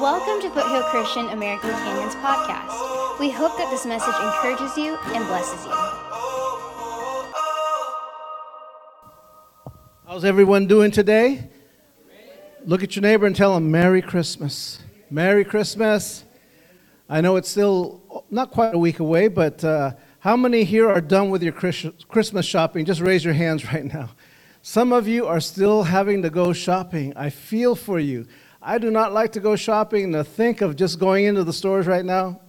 Welcome to Foothill Christian American Canyons podcast. We hope that this message encourages you and blesses you. How's everyone doing today? Look at your neighbor and tell them Merry Christmas. Merry Christmas. I know it's still not quite a week away, but how many here are done with your Christmas shopping? Just raise your hands right now. Some of you are still having to go shopping. I feel for you. I do not like to go shopping. To think of just going into the stores right now,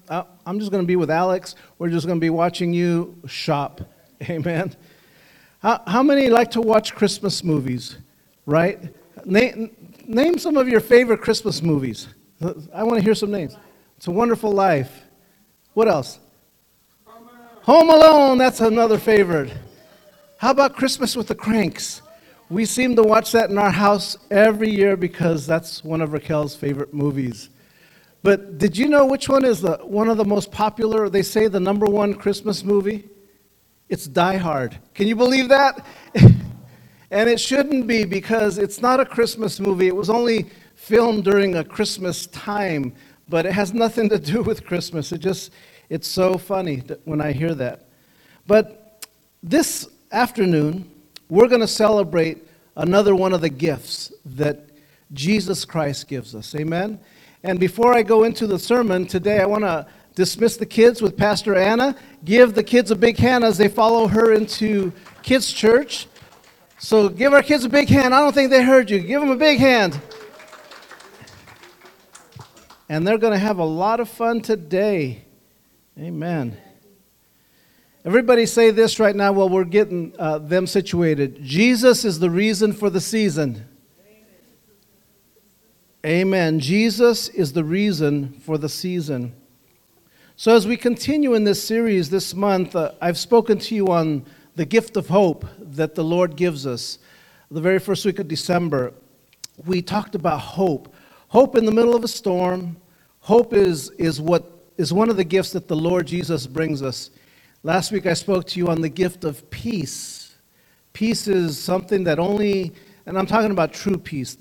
I'm just going to be with Alex. We're just going to be watching you shop. Amen. How many like to watch Christmas movies, right? Name some of your favorite Christmas movies. I want to hear some names. It's a Wonderful Life. What else? Home Alone. That's another favorite. How about Christmas with the Cranks? We seem to watch that in our house every year because that's one of Raquel's favorite movies. But did you know which one is one of the most popular, they say the number one Christmas movie? It's Die Hard. Can you believe that? And it shouldn't be, because it's not a Christmas movie. It was only filmed during a Christmas time, but it has nothing to do with Christmas. It's so funny when I hear that. But this afternoon, we're going to celebrate another one of the gifts that Jesus Christ gives us. Amen? And before I go into the sermon today, I want to dismiss the kids with Pastor Anna. Give the kids a big hand as they follow her into kids' church. So give our kids a big hand. I don't think they heard you. Give them a big hand. And they're going to have a lot of fun today. Amen. Everybody say this right now while we're getting them situated. Jesus is the reason for the season. Amen. Jesus is the reason for the season. So as we continue in this series this month, I've spoken to you on the gift of hope that the Lord gives us. The very first week of December, we talked about hope. Hope in the middle of a storm. Hope is one of the gifts that the Lord Jesus brings us. Last week I spoke to you on the gift of peace. Peace is something that only, and I'm talking about true peace,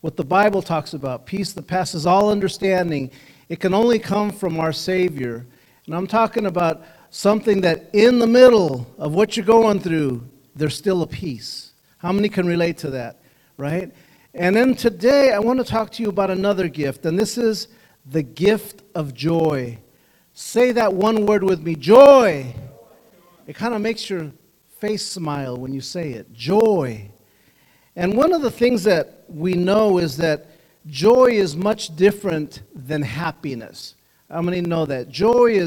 what the Bible talks about, peace that passes all understanding. It can only come from our Savior. And I'm talking about something that in the middle of what you're going through, there's still a peace. How many can relate to that, right? And then today I want to talk to you about another gift, and this is the gift of joy. Say that one word with me, joy. It kind of makes your face smile when you say it, joy. And one of the things that we know is that joy is much different than happiness. How many know that? Joy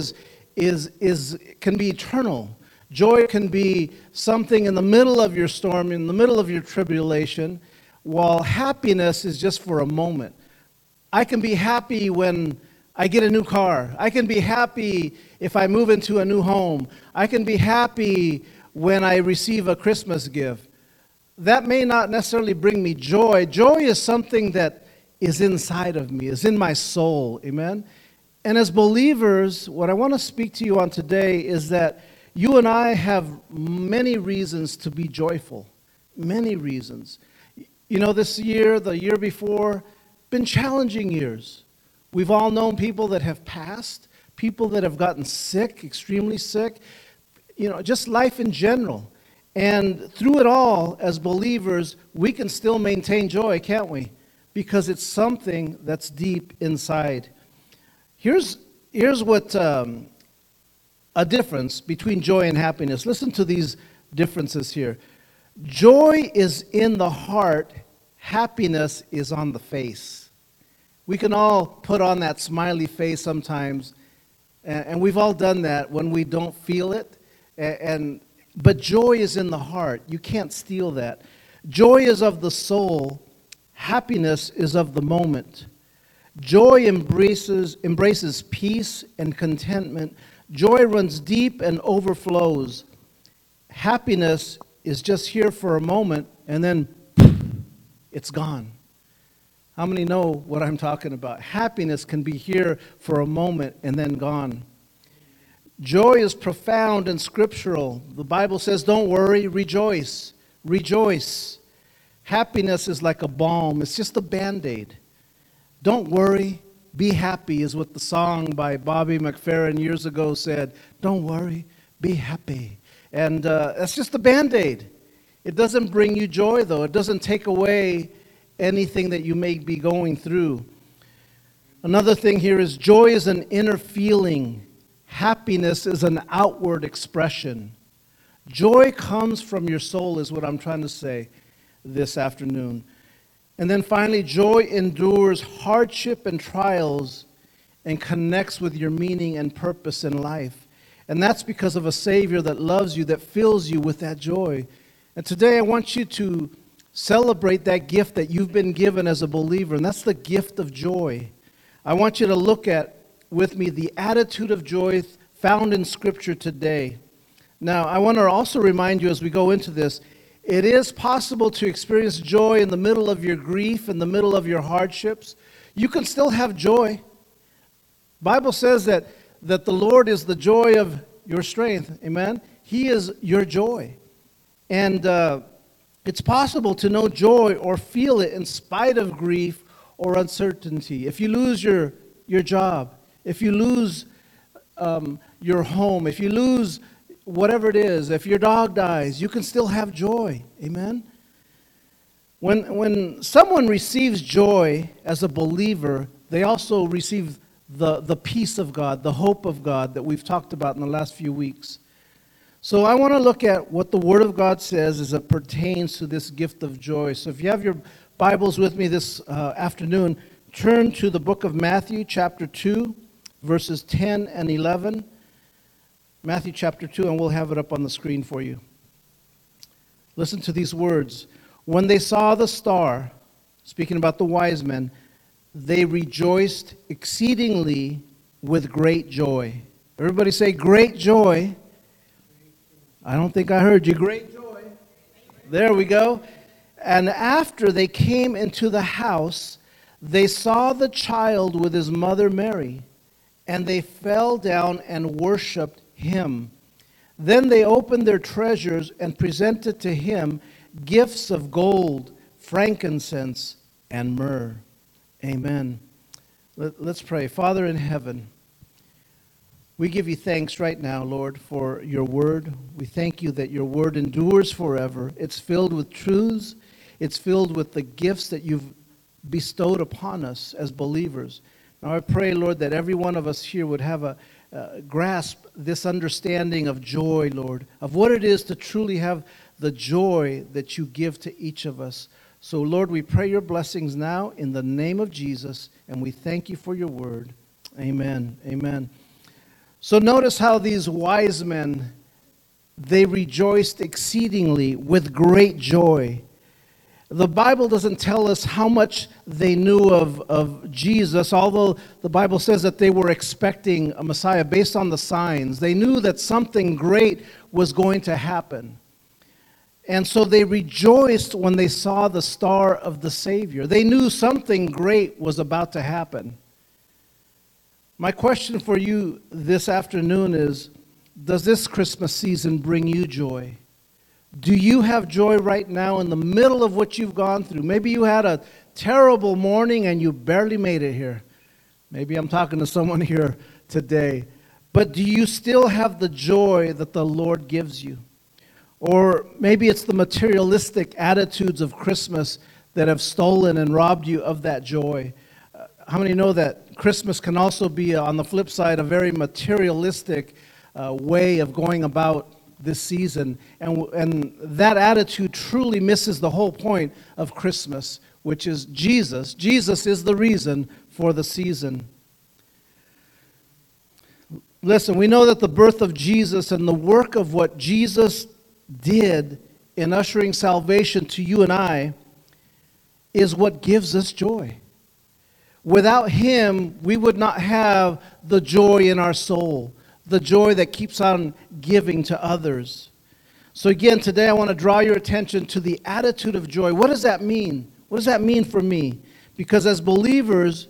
can be eternal. Joy can be something in the middle of your storm, in the middle of your tribulation, while happiness is just for a moment. I can be happy when I get a new car. I can be happy if I move into a new home. I can be happy when I receive a Christmas gift. That may not necessarily bring me joy. Joy is something that is inside of me, is in my soul. Amen? And as believers, what I want to speak to you on today is that you and I have many reasons to be joyful. Many reasons. You know, this year, the year before, been challenging years. We've all known people that have passed, people that have gotten sick, extremely sick, you know, just life in general. And through it all, as believers, we can still maintain joy, can't we? Because it's something that's deep inside. Here's what a difference between joy and happiness. Listen to these differences here. Joy is in the heart. Happiness is on the face. We can all put on that smiley face sometimes, and we've all done that when we don't feel it, but joy is in the heart. You can't steal that. Joy is of the soul. Happiness is of the moment. Joy embraces peace and contentment. Joy runs deep and overflows. Happiness is just here for a moment, and then it's gone. How many know what I'm talking about? Happiness can be here for a moment and then gone. Joy is profound and scriptural. The Bible says, don't worry, rejoice. Rejoice. Happiness is like a balm. It's just a Band-Aid. Don't worry. Be happy is what the song by Bobby McFerrin years ago said. Don't worry, be happy. And that's just a Band-Aid. It doesn't bring you joy, though. It doesn't take away anything that you may be going through. Another thing here is joy is an inner feeling. Happiness is an outward expression. Joy comes from your soul is what I'm trying to say this afternoon. And then finally, joy endures hardship and trials and connects with your meaning and purpose in life. And that's because of a Savior that loves you, that fills you with that joy. And today I want you to celebrate that gift that you've been given as a believer, and that's the gift of joy. I want you to look at, with me, the attitude of joy found in Scripture today. Now, I want to also remind you as we go into this, it is possible to experience joy in the middle of your grief, in the middle of your hardships. You can still have joy. The Bible says that the Lord is the joy of your strength. Amen? He is your joy. And it's possible to know joy or feel it in spite of grief or uncertainty. If you lose your job, if you lose your home, if you lose whatever it is, if your dog dies, you can still have joy. Amen? When someone receives joy as a believer, they also receive the peace of God, the hope of God that we've talked about in the last few weeks. So I want to look at what the Word of God says as it pertains to this gift of joy. So if you have your Bibles with me this afternoon, turn to the book of Matthew chapter 2, verses 10 and 11. Matthew chapter 2, and we'll have it up on the screen for you. Listen to these words. When they saw the star, speaking about the wise men, they rejoiced exceedingly with great joy. Everybody say, great joy. I don't think I heard you. Great joy. There we go. And after they came into the house, they saw the child with his mother Mary, and they fell down and worshipped him. Then they opened their treasures and presented to him gifts of gold, frankincense, and myrrh. Amen. Let's pray. Father in heaven, we give you thanks right now, Lord, for your word. We thank you that your word endures forever. It's filled with truths. It's filled with the gifts that you've bestowed upon us as believers. Now I pray, Lord, that every one of us here would have a grasp this understanding of joy, Lord, of what it is to truly have the joy that you give to each of us. So, Lord, we pray your blessings now in the name of Jesus, and we thank you for your word. Amen. Amen. So notice how these wise men, they rejoiced exceedingly with great joy. The Bible doesn't tell us how much they knew of Jesus, although the Bible says that they were expecting a Messiah based on the signs. They knew that something great was going to happen. And so they rejoiced when they saw the star of the Savior. They knew something great was about to happen. My question for you this afternoon is, does this Christmas season bring you joy? Do you have joy right now in the middle of what you've gone through? Maybe you had a terrible morning and you barely made it here. Maybe I'm talking to someone here today. But do you still have the joy that the Lord gives you? Or maybe it's the materialistic attitudes of Christmas that have stolen and robbed you of that joy. How many know that Christmas can also be, on the flip side, a very materialistic way of going about this season, and that attitude truly misses the whole point of Christmas, which is Jesus. Jesus is the reason for the season. Listen, we know that the birth of Jesus and the work of what Jesus did in ushering salvation to you and I is what gives us joy. Without him, we would not have the joy in our soul, the joy that keeps on giving to others. So again, today I want to draw your attention to the attitude of joy. What does that mean? What does that mean for me? Because as believers,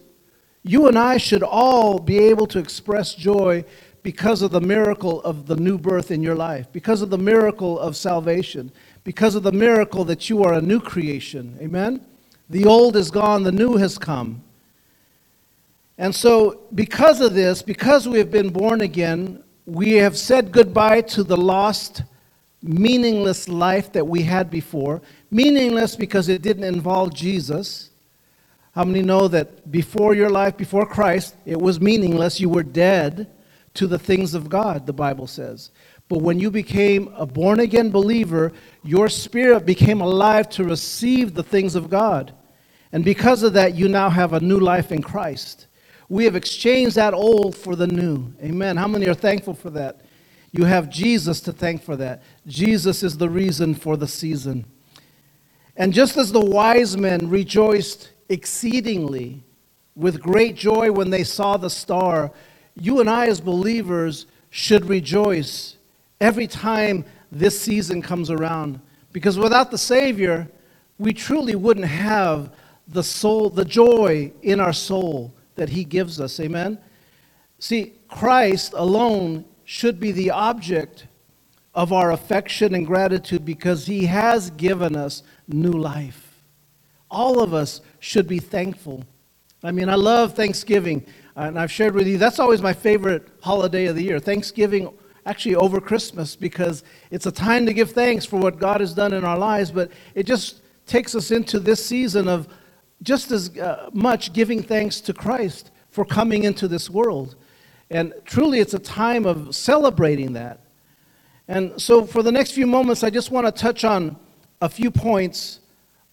you and I should all be able to express joy because of the miracle of the new birth in your life, because of the miracle of salvation, because of the miracle that you are a new creation. Amen? The old is gone, the new has come. And so because of this, because we have been born again, we have said goodbye to the lost, meaningless life that we had before. Meaningless because it didn't involve Jesus. How many know that before your life, before Christ, it was meaningless? You were dead to the things of God, the Bible says. But when you became a born-again believer, your spirit became alive to receive the things of God. And because of that, you now have a new life in Christ. We have exchanged that old for the new. Amen. How many are thankful for that? You have Jesus to thank for that. Jesus is the reason for the season. And just as the wise men rejoiced exceedingly with great joy when they saw the star, you and I as believers should rejoice every time this season comes around, because without the Savior we truly wouldn't have the joy in our soul that He gives us. Amen. See, Christ alone should be the object of our affection and gratitude, because He has given us new life. All of us should be thankful. I mean, I love Thanksgiving, and I've shared with you, that's always my favorite holiday of the year, Thanksgiving, actually over Christmas, because it's a time to give thanks for what God has done in our lives, but it just takes us into this season of just as much giving thanks to Christ for coming into this world. And truly, it's a time of celebrating that. And so for the next few moments, I just want to touch on a few points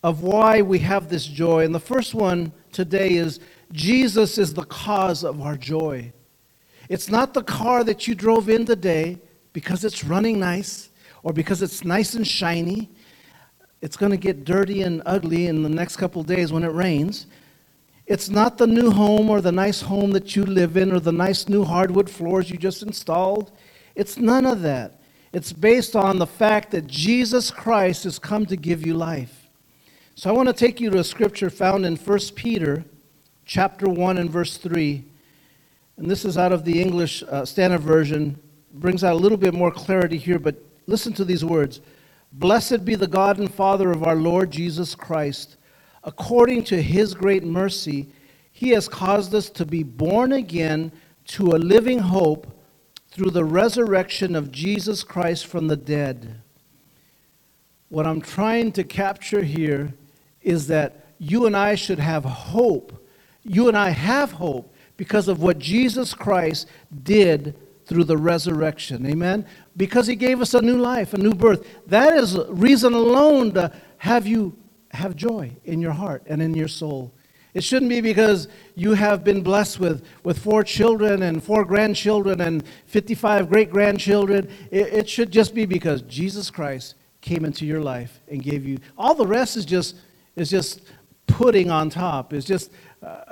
of why we have this joy. And the first one today is Jesus is the cause of our joy. It's not the car that you drove in today because it's running nice or because it's nice and shiny. It's going to get dirty and ugly in the next couple days when it rains. It's not the new home or the nice home that you live in or the nice new hardwood floors you just installed. It's none of that. It's based on the fact that Jesus Christ has come to give you life. So I want to take you to a scripture found in 1 Peter chapter 1 and verse 3. And this is out of the English Standard Version. It brings out a little bit more clarity here, but listen to these words. Blessed be the God and Father of our Lord Jesus Christ. According to His great mercy, He has caused us to be born again to a living hope through the resurrection of Jesus Christ from the dead. What I'm trying to capture here is that you and I should have hope. You and I have hope because of what Jesus Christ did through the resurrection. Amen? Because He gave us a new life, a new birth. That is reason alone to have you have joy in your heart and in your soul. It shouldn't be because you have been blessed with 4 children and 4 grandchildren and 55 great-grandchildren. It should just be because Jesus Christ came into your life and gave you. All the rest is just pudding on top. It's just,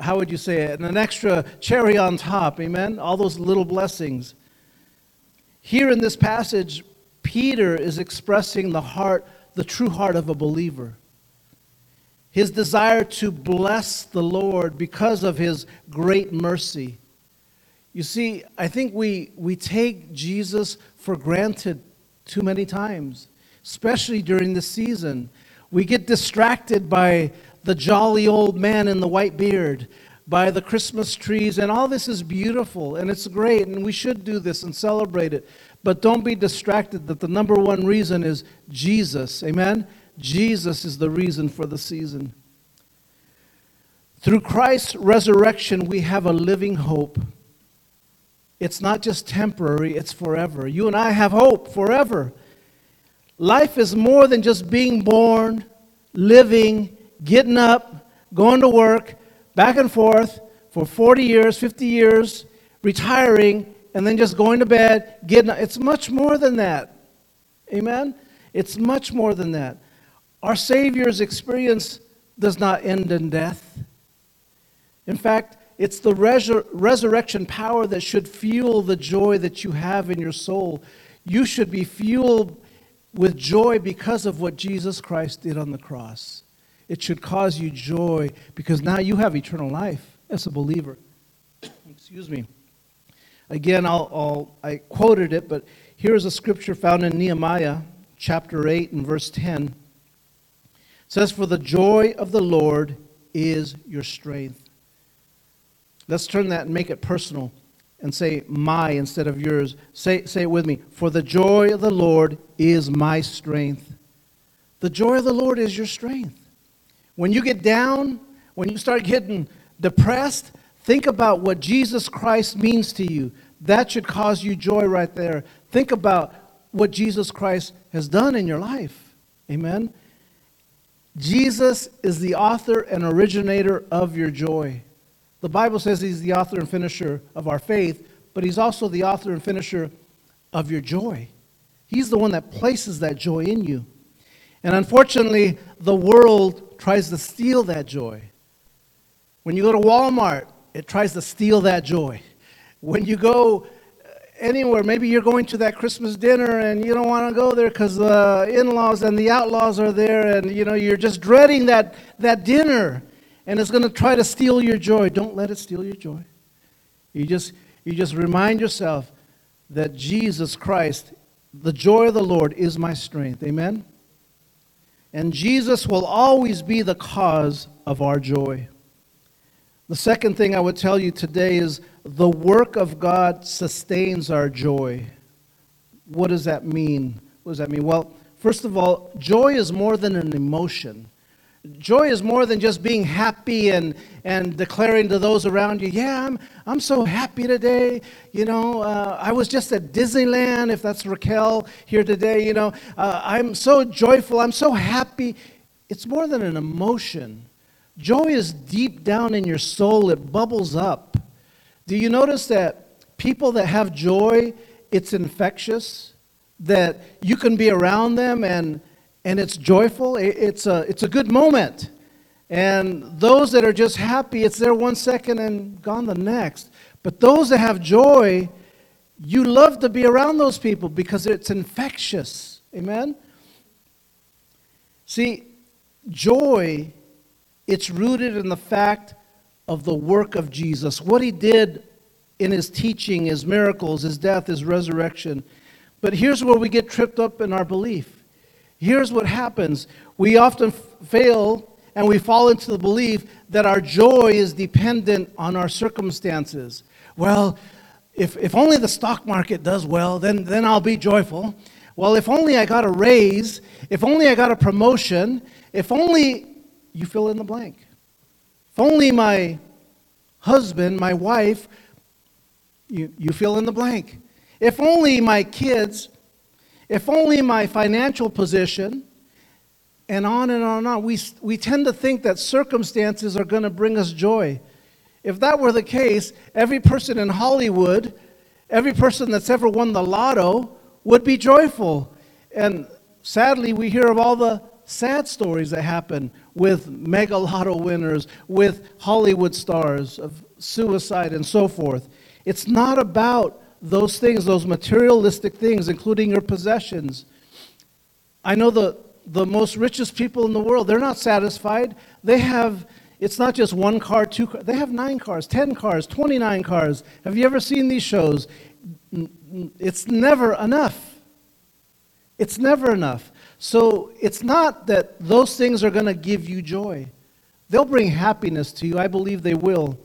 how would you say it, an extra cherry on top, amen? All those little blessings. Here in this passage, Peter is expressing the true heart of a believer. His desire to bless the Lord because of His great mercy. You see, I think we take Jesus for granted too many times. Especially during the season. We get distracted by the jolly old man in the white beard, by the Christmas trees, and all this is beautiful, and it's great, and we should do this and celebrate it. But don't be distracted that the number one reason is Jesus, amen? Jesus is the reason for the season. Through Christ's resurrection, we have a living hope. It's not just temporary, it's forever. You and I have hope forever. Life is more than just being born, living, getting up, going to work, back and forth for 40 years, 50 years, retiring, and then just going to bed, getting up. It's much more than that. Amen? It's much more than that. Our Savior's experience does not end in death. In fact, it's the resurrection power that should fuel the joy that you have in your soul. You should be fueled with joy because of what Jesus Christ did on the cross. It should cause you joy because now you have eternal life as a believer. Excuse me. Again, I quoted it, but here is a scripture found in Nehemiah chapter 8 and verse 10. It says, "For the joy of the Lord is your strength." Let's turn that and make it personal and say my instead of yours. Say it with me. For the joy of the Lord is my strength. The joy of the Lord is your strength. When you get down, when you start getting depressed, think about what Jesus Christ means to you. That should cause you joy right there. Think about what Jesus Christ has done in your life. Amen? Jesus is the author and originator of your joy. The Bible says he's the author and finisher of our faith, but he's also the author and finisher of your joy. He's the one that places that joy in you. And unfortunately, the world tries to steal that joy. When you go to Walmart, it tries to steal that joy. When you go anywhere, maybe you're going to that Christmas dinner and you don't want to go there because the in-laws and the outlaws are there, and you know you're just dreading that dinner, and it's going to try to steal your joy. Don't let it steal your joy. You just remind yourself that Jesus Christ, the joy of the Lord is my strength. Amen? And Jesus will always be the cause of our joy. The second thing I would tell you today is the work of God sustains our joy. What does that mean? What does that mean? Well, first of all, joy is more than an emotion. Joy is more than just being happy and declaring to those around you, yeah, I'm so happy today. You know, I was just at Disneyland, if that's Raquel here today. You know, I'm so joyful. I'm so happy. It's more than an emotion. Joy is deep down in your soul. It bubbles up. Do you notice that people that have joy, it's infectious, that you can be around them and it's joyful? It's a good moment. And those that are just happy, it's there one second and gone the next. But those that have joy, you love to be around those people because it's infectious. Amen? See, joy, it's rooted in the fact of the work of Jesus, what he did in his teaching, his miracles, his death, his resurrection. But here's where we get tripped up in our belief. Here's what happens. We often fail and we fall into the belief that our joy is dependent on our circumstances. Well, if only the stock market does well, then I'll be joyful. Well, if only I got a raise, if only I got a promotion, if only... You fill in the blank. If only my husband, my wife, you fill in the blank. If only my kids, if only my financial position, and on and on and on. We tend to think that circumstances are going to bring us joy. If that were the case, every person in Hollywood, every person that's ever won the lotto would be joyful. And sadly, we hear of all the sad stories that happen with mega lotto winners, with Hollywood stars, of suicide and so forth. It's not about those things, those materialistic things, including your possessions. I know the most richest people in the world, they're not satisfied. They have, it's not just one car, two cars. They have 9 cars, 10 cars, 29 cars. Have you ever seen these shows? It's never enough. It's never enough. So it's not that those things are going to give you joy. They'll bring happiness to you. I believe they will.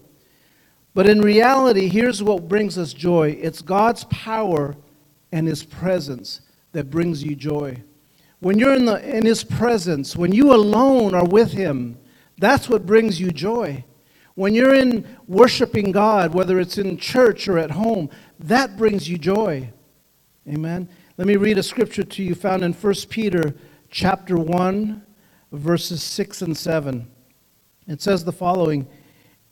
But in reality, here's what brings us joy. It's God's power and his presence that brings you joy. When you're in his presence, when you alone are with him, that's what brings you joy. When you're in worshiping God, whether it's in church or at home, that brings you joy. Amen. Let me read a scripture to you found in 1 Peter chapter 1, verses 6 and 7. It says the following,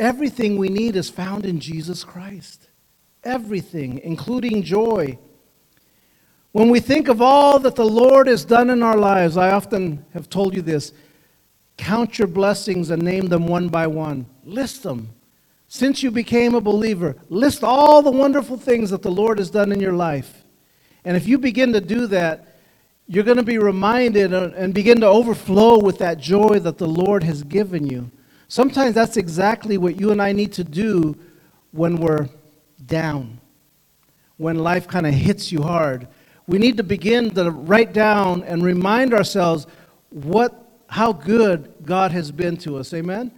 everything we need is found in Jesus Christ. Everything, including joy. When we think of all that the Lord has done in our lives, I often have told you this, count your blessings and name them one by one. List them. Since you became a believer, list all the wonderful things that the Lord has done in your life. And if you begin to do that, you're going to be reminded and begin to overflow with that joy that the Lord has given you. Sometimes that's exactly what you and I need to do when we're down, when life kind of hits you hard. We need to begin to write down and remind ourselves how good God has been to us. Amen?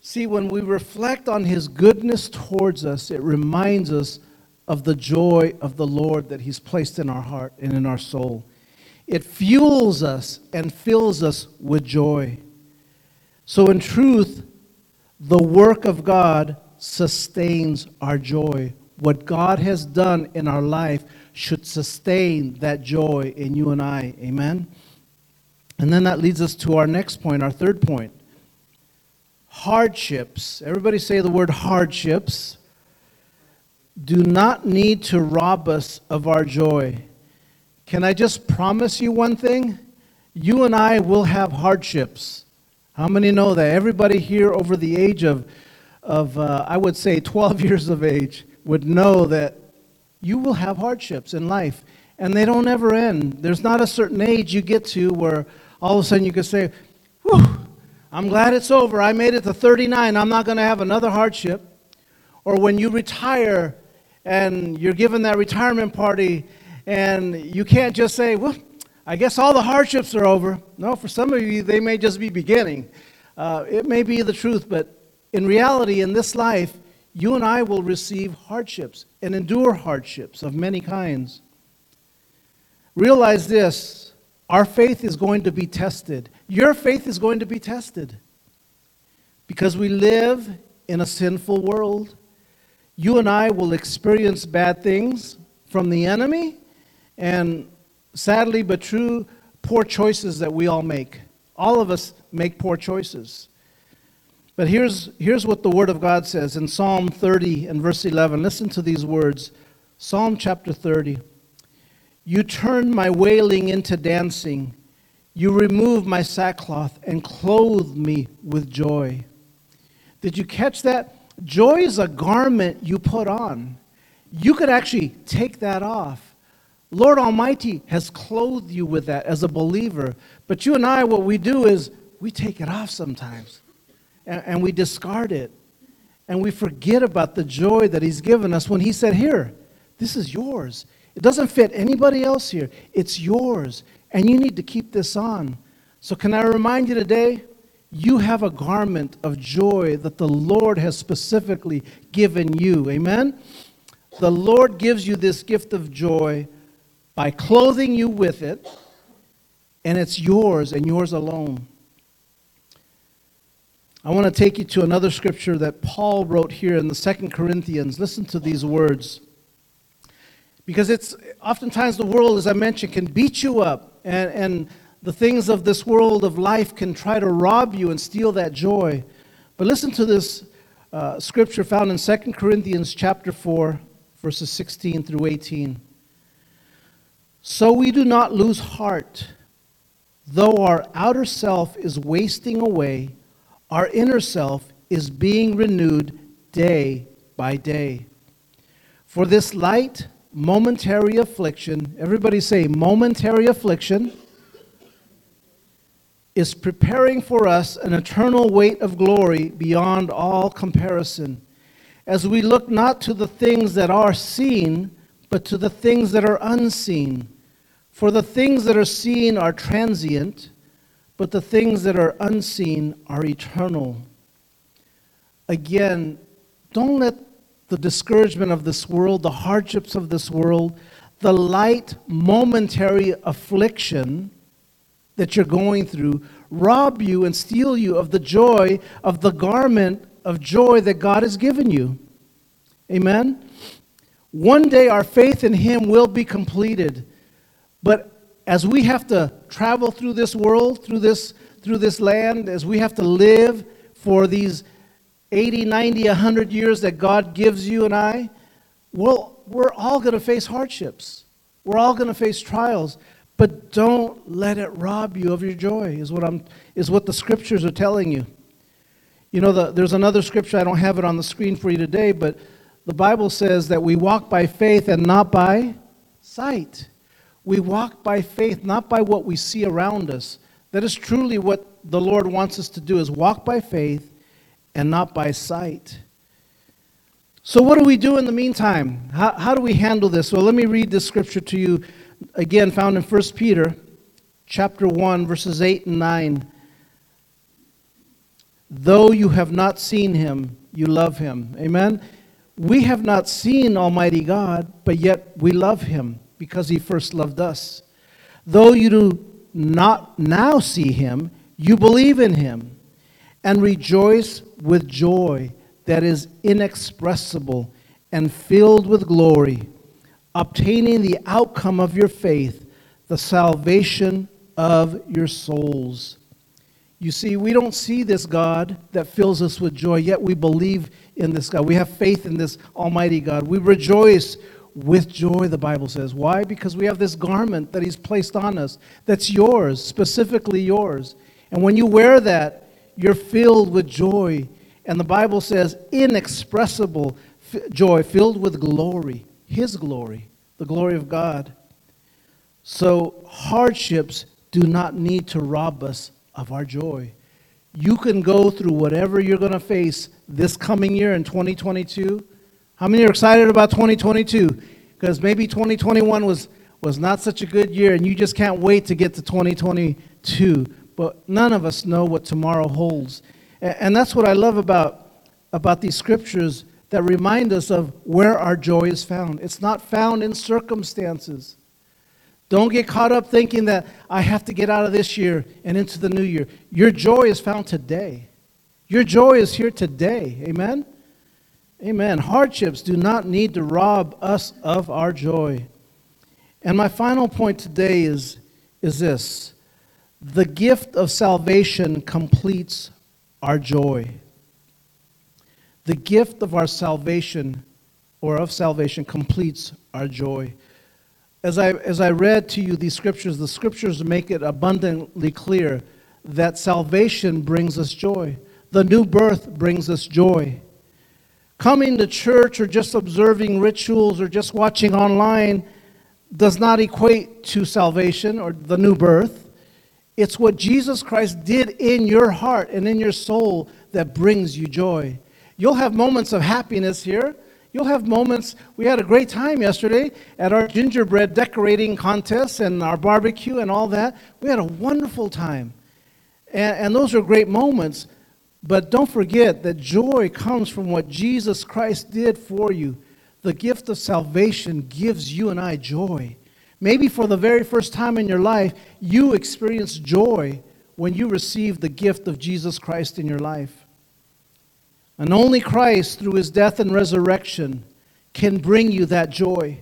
See, when we reflect on His goodness towards us, it reminds us of the joy of the Lord that He's placed in our heart and in our soul. It fuels us and fills us with joy. So in truth, the work of God sustains our joy. What God has done in our life should sustain that joy in you and I. Amen? And then that leads us to our next point, our third point. Hardships. Everybody say the word hardships. Do not need to rob us of our joy. Can I just promise you one thing? You and I will have hardships. How many know that? Everybody here over the age of I would say 12 years of age would know that you will have hardships in life, and they don't ever end. There's not a certain age you get to where all of a sudden you can say, whew, I'm glad it's over. I made it to 39. I'm not going to have another hardship. Or when you retire, and you're given that retirement party, and you can't just say, well, I guess all the hardships are over. No, for some of you, they may just be beginning. It may be the truth, but in reality, in this life, you and I will receive hardships and endure hardships of many kinds. Realize this, our faith is going to be tested. Your faith is going to be tested because we live in a sinful world. You and I will experience bad things from the enemy and, sadly but true, poor choices that we all make. All of us make poor choices. But here's what the Word of God says in Psalm 30 and verse 11. Listen to these words. Psalm chapter 30. You turn my wailing into dancing. You remove my sackcloth and clothe me with joy. Did you catch that? Joy is a garment you put on. You could actually take that off. Lord Almighty has clothed you with that as a believer. But you and I, what we do is we take it off sometimes. And we discard it. And we forget about the joy that He's given us when He said, here, this is yours. It doesn't fit anybody else here. It's yours. And you need to keep this on. So can I remind you today, you have a garment of joy that the Lord has specifically given you. Amen? The Lord gives you this gift of joy by clothing you with it, and it's yours and yours alone. I want to take you to another scripture that Paul wrote here in the 2 Corinthians. Listen to these words. Because it's oftentimes the world, as I mentioned, can beat you up, and the things of this world of life can try to rob you and steal that joy. But listen to this scripture found in 2 Corinthians chapter 4, verses 16 through 18. So we do not lose heart, though our outer self is wasting away, our inner self is being renewed day by day. For this light, momentary affliction, everybody say momentary affliction, is preparing for us an eternal weight of glory beyond all comparison, as we look not to the things that are seen, but to the things that are unseen. For the things that are seen are transient, but the things that are unseen are eternal. Again, don't let the discouragement of this world, the hardships of this world, the light momentary affliction that you're going through rob you and steal you of the joy of the garment of joy that God has given you. Amen? One day our faith in Him will be completed, but as we have to travel through this world, through this land, as we have to live for these 80, 90, 100 years that God gives you and I, we're all going to face hardships. We're all going to face trials. But don't let it rob you of your joy, is what the scriptures are telling you. You know, there's another scripture, I don't have it on the screen for you today, but the Bible says that we walk by faith and not by sight. We walk by faith, not by what we see around us. That is truly what the Lord wants us to do, is walk by faith and not by sight. So what do we do in the meantime? How do we handle this? Well, let me read this scripture to you again, found in 1 Peter chapter 1, verses 8 and 9. Though you have not seen him, you love him. Amen? We have not seen Almighty God, but yet we love him because he first loved us. Though you do not now see him, you believe in him and rejoice with joy that is inexpressible and filled with glory, obtaining the outcome of your faith, the salvation of your souls. You see, we don't see this God that fills us with joy, yet we believe in this God. We have faith in this Almighty God. We rejoice with joy, the Bible says. Why? Because we have this garment that he's placed on us that's yours, specifically yours. And when you wear that, you're filled with joy. And the Bible says inexpressible joy, filled with glory, his glory, the glory of God. So hardships do not need to rob us of our joy. You can go through whatever you're going to face this coming year in 2022. How many are excited about 2022? Because maybe 2021 was not such a good year and you just can't wait to get to 2022. But none of us know what tomorrow holds. And that's what I love about these scriptures that remind us of where our joy is found. It's not found in circumstances. Don't get caught up thinking that I have to get out of this year and into the new year. Your joy is found today. Your joy is here today. Amen? Amen. Hardships do not need to rob us of our joy. And my final point today is this. The gift of salvation completes our joy. The gift of our salvation or of salvation completes our joy. As I read to you these scriptures, the scriptures make it abundantly clear that salvation brings us joy. The new birth brings us joy. Coming to church or just observing rituals or just watching online does not equate to salvation or the new birth. It's what Jesus Christ did in your heart and in your soul that brings you joy. You'll have moments of happiness here. You'll have moments. We had a great time yesterday at our gingerbread decorating contest and our barbecue and all that. We had a wonderful time. And those are great moments. But don't forget that joy comes from what Jesus Christ did for you. The gift of salvation gives you and I joy. Maybe for the very first time in your life, you experience joy when you receive the gift of Jesus Christ in your life. And only Christ, through his death and resurrection, can bring you that joy.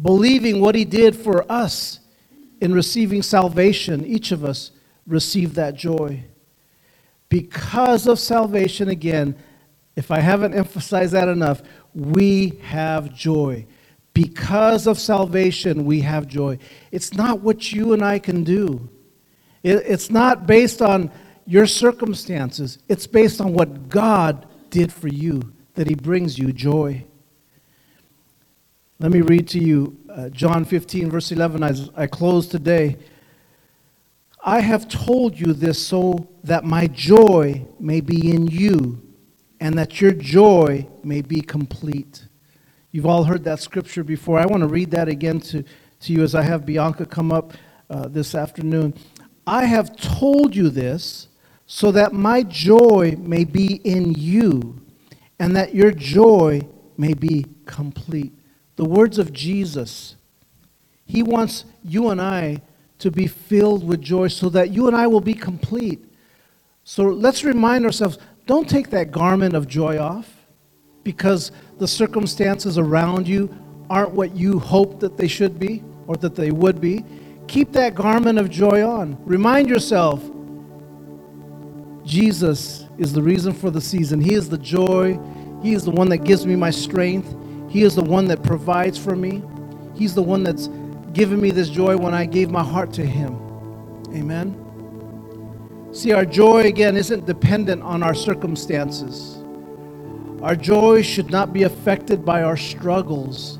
Believing what he did for us in receiving salvation, each of us received that joy. Because of salvation, again, if I haven't emphasized that enough, we have joy. Because of salvation, we have joy. It's not what you and I can do. It's not based on your circumstances, it's based on what God did for you, that he brings you joy. Let me read to you John 15, verse 11, as I close today. I have told you this so that my joy may be in you and that your joy may be complete. You've all heard that scripture before. I want to read that again to you as I have Bianca come up this afternoon. I have told you this so that my joy may be in you and that your joy may be complete. The words of Jesus. He wants you and I to be filled with joy so that you and I will be complete. So let's remind ourselves, don't take that garment of joy off because the circumstances around you aren't what you hoped that they should be or that they would be. Keep that garment of joy on. Remind yourself, Jesus is the reason for the season. He is the joy. He is the one that gives me my strength. He is the one that provides for me. He's the one that's given me this joy when I gave my heart to him. Amen. See, our joy, again, isn't dependent on our circumstances. Our joy should not be affected by our struggles.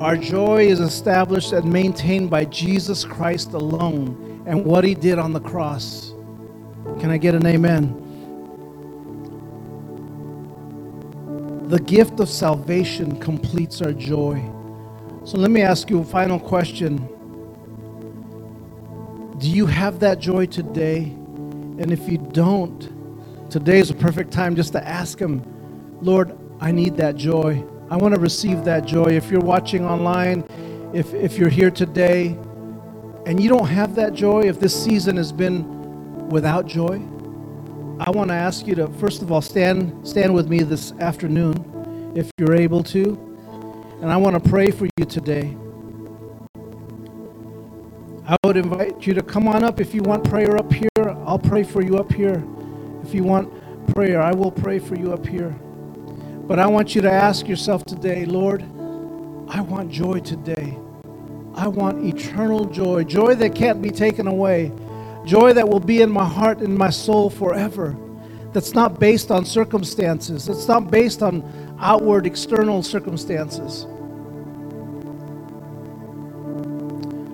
Our joy is established and maintained by Jesus Christ alone and what He did on the cross. Can I get an amen? The gift of salvation completes our joy. So let me ask you a final question. Do you have that joy today? And if you don't, today is a perfect time just to ask Him, Lord, I need that joy. I want to receive that joy. If you're watching online, if you're here today, and you don't have that joy, if this season has been without joy, I want to ask you to, first of all, stand with me this afternoon, if you're able to, and I want to pray for you today. I would invite you to come on up. If you want prayer up here, I'll pray for you up here. If you want prayer, I will pray for you up here. But I want you to ask yourself today, Lord, I want joy today. I want eternal joy, joy that can't be taken away. Joy that will be in my heart and my soul forever. That's not based on circumstances. It's not based on outward, external circumstances.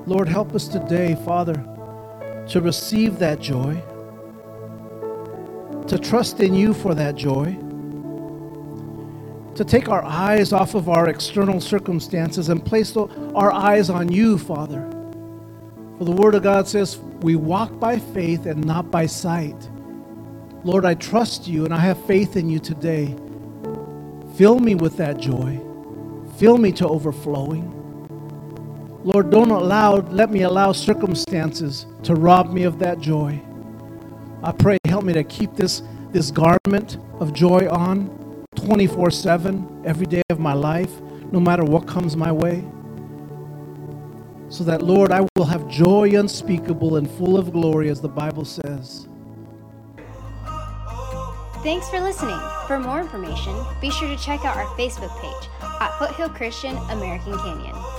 Lord, help us today, Father, to receive that joy, to trust in You for that joy, to take our eyes off of our external circumstances and place our eyes on You, Father. For the Word of God says, we walk by faith and not by sight. Lord, I trust You and I have faith in You today. Fill me with that joy. Fill me to overflowing. Lord, let me allow circumstances to rob me of that joy. I pray, help me to keep this garment of joy on 24/7, every day of my life, no matter what comes my way. So that, Lord, I will have joy unspeakable and full of glory, as the Bible says. Thanks for listening. For more information, be sure to check out our Facebook page at Foothill Christian American Canyons.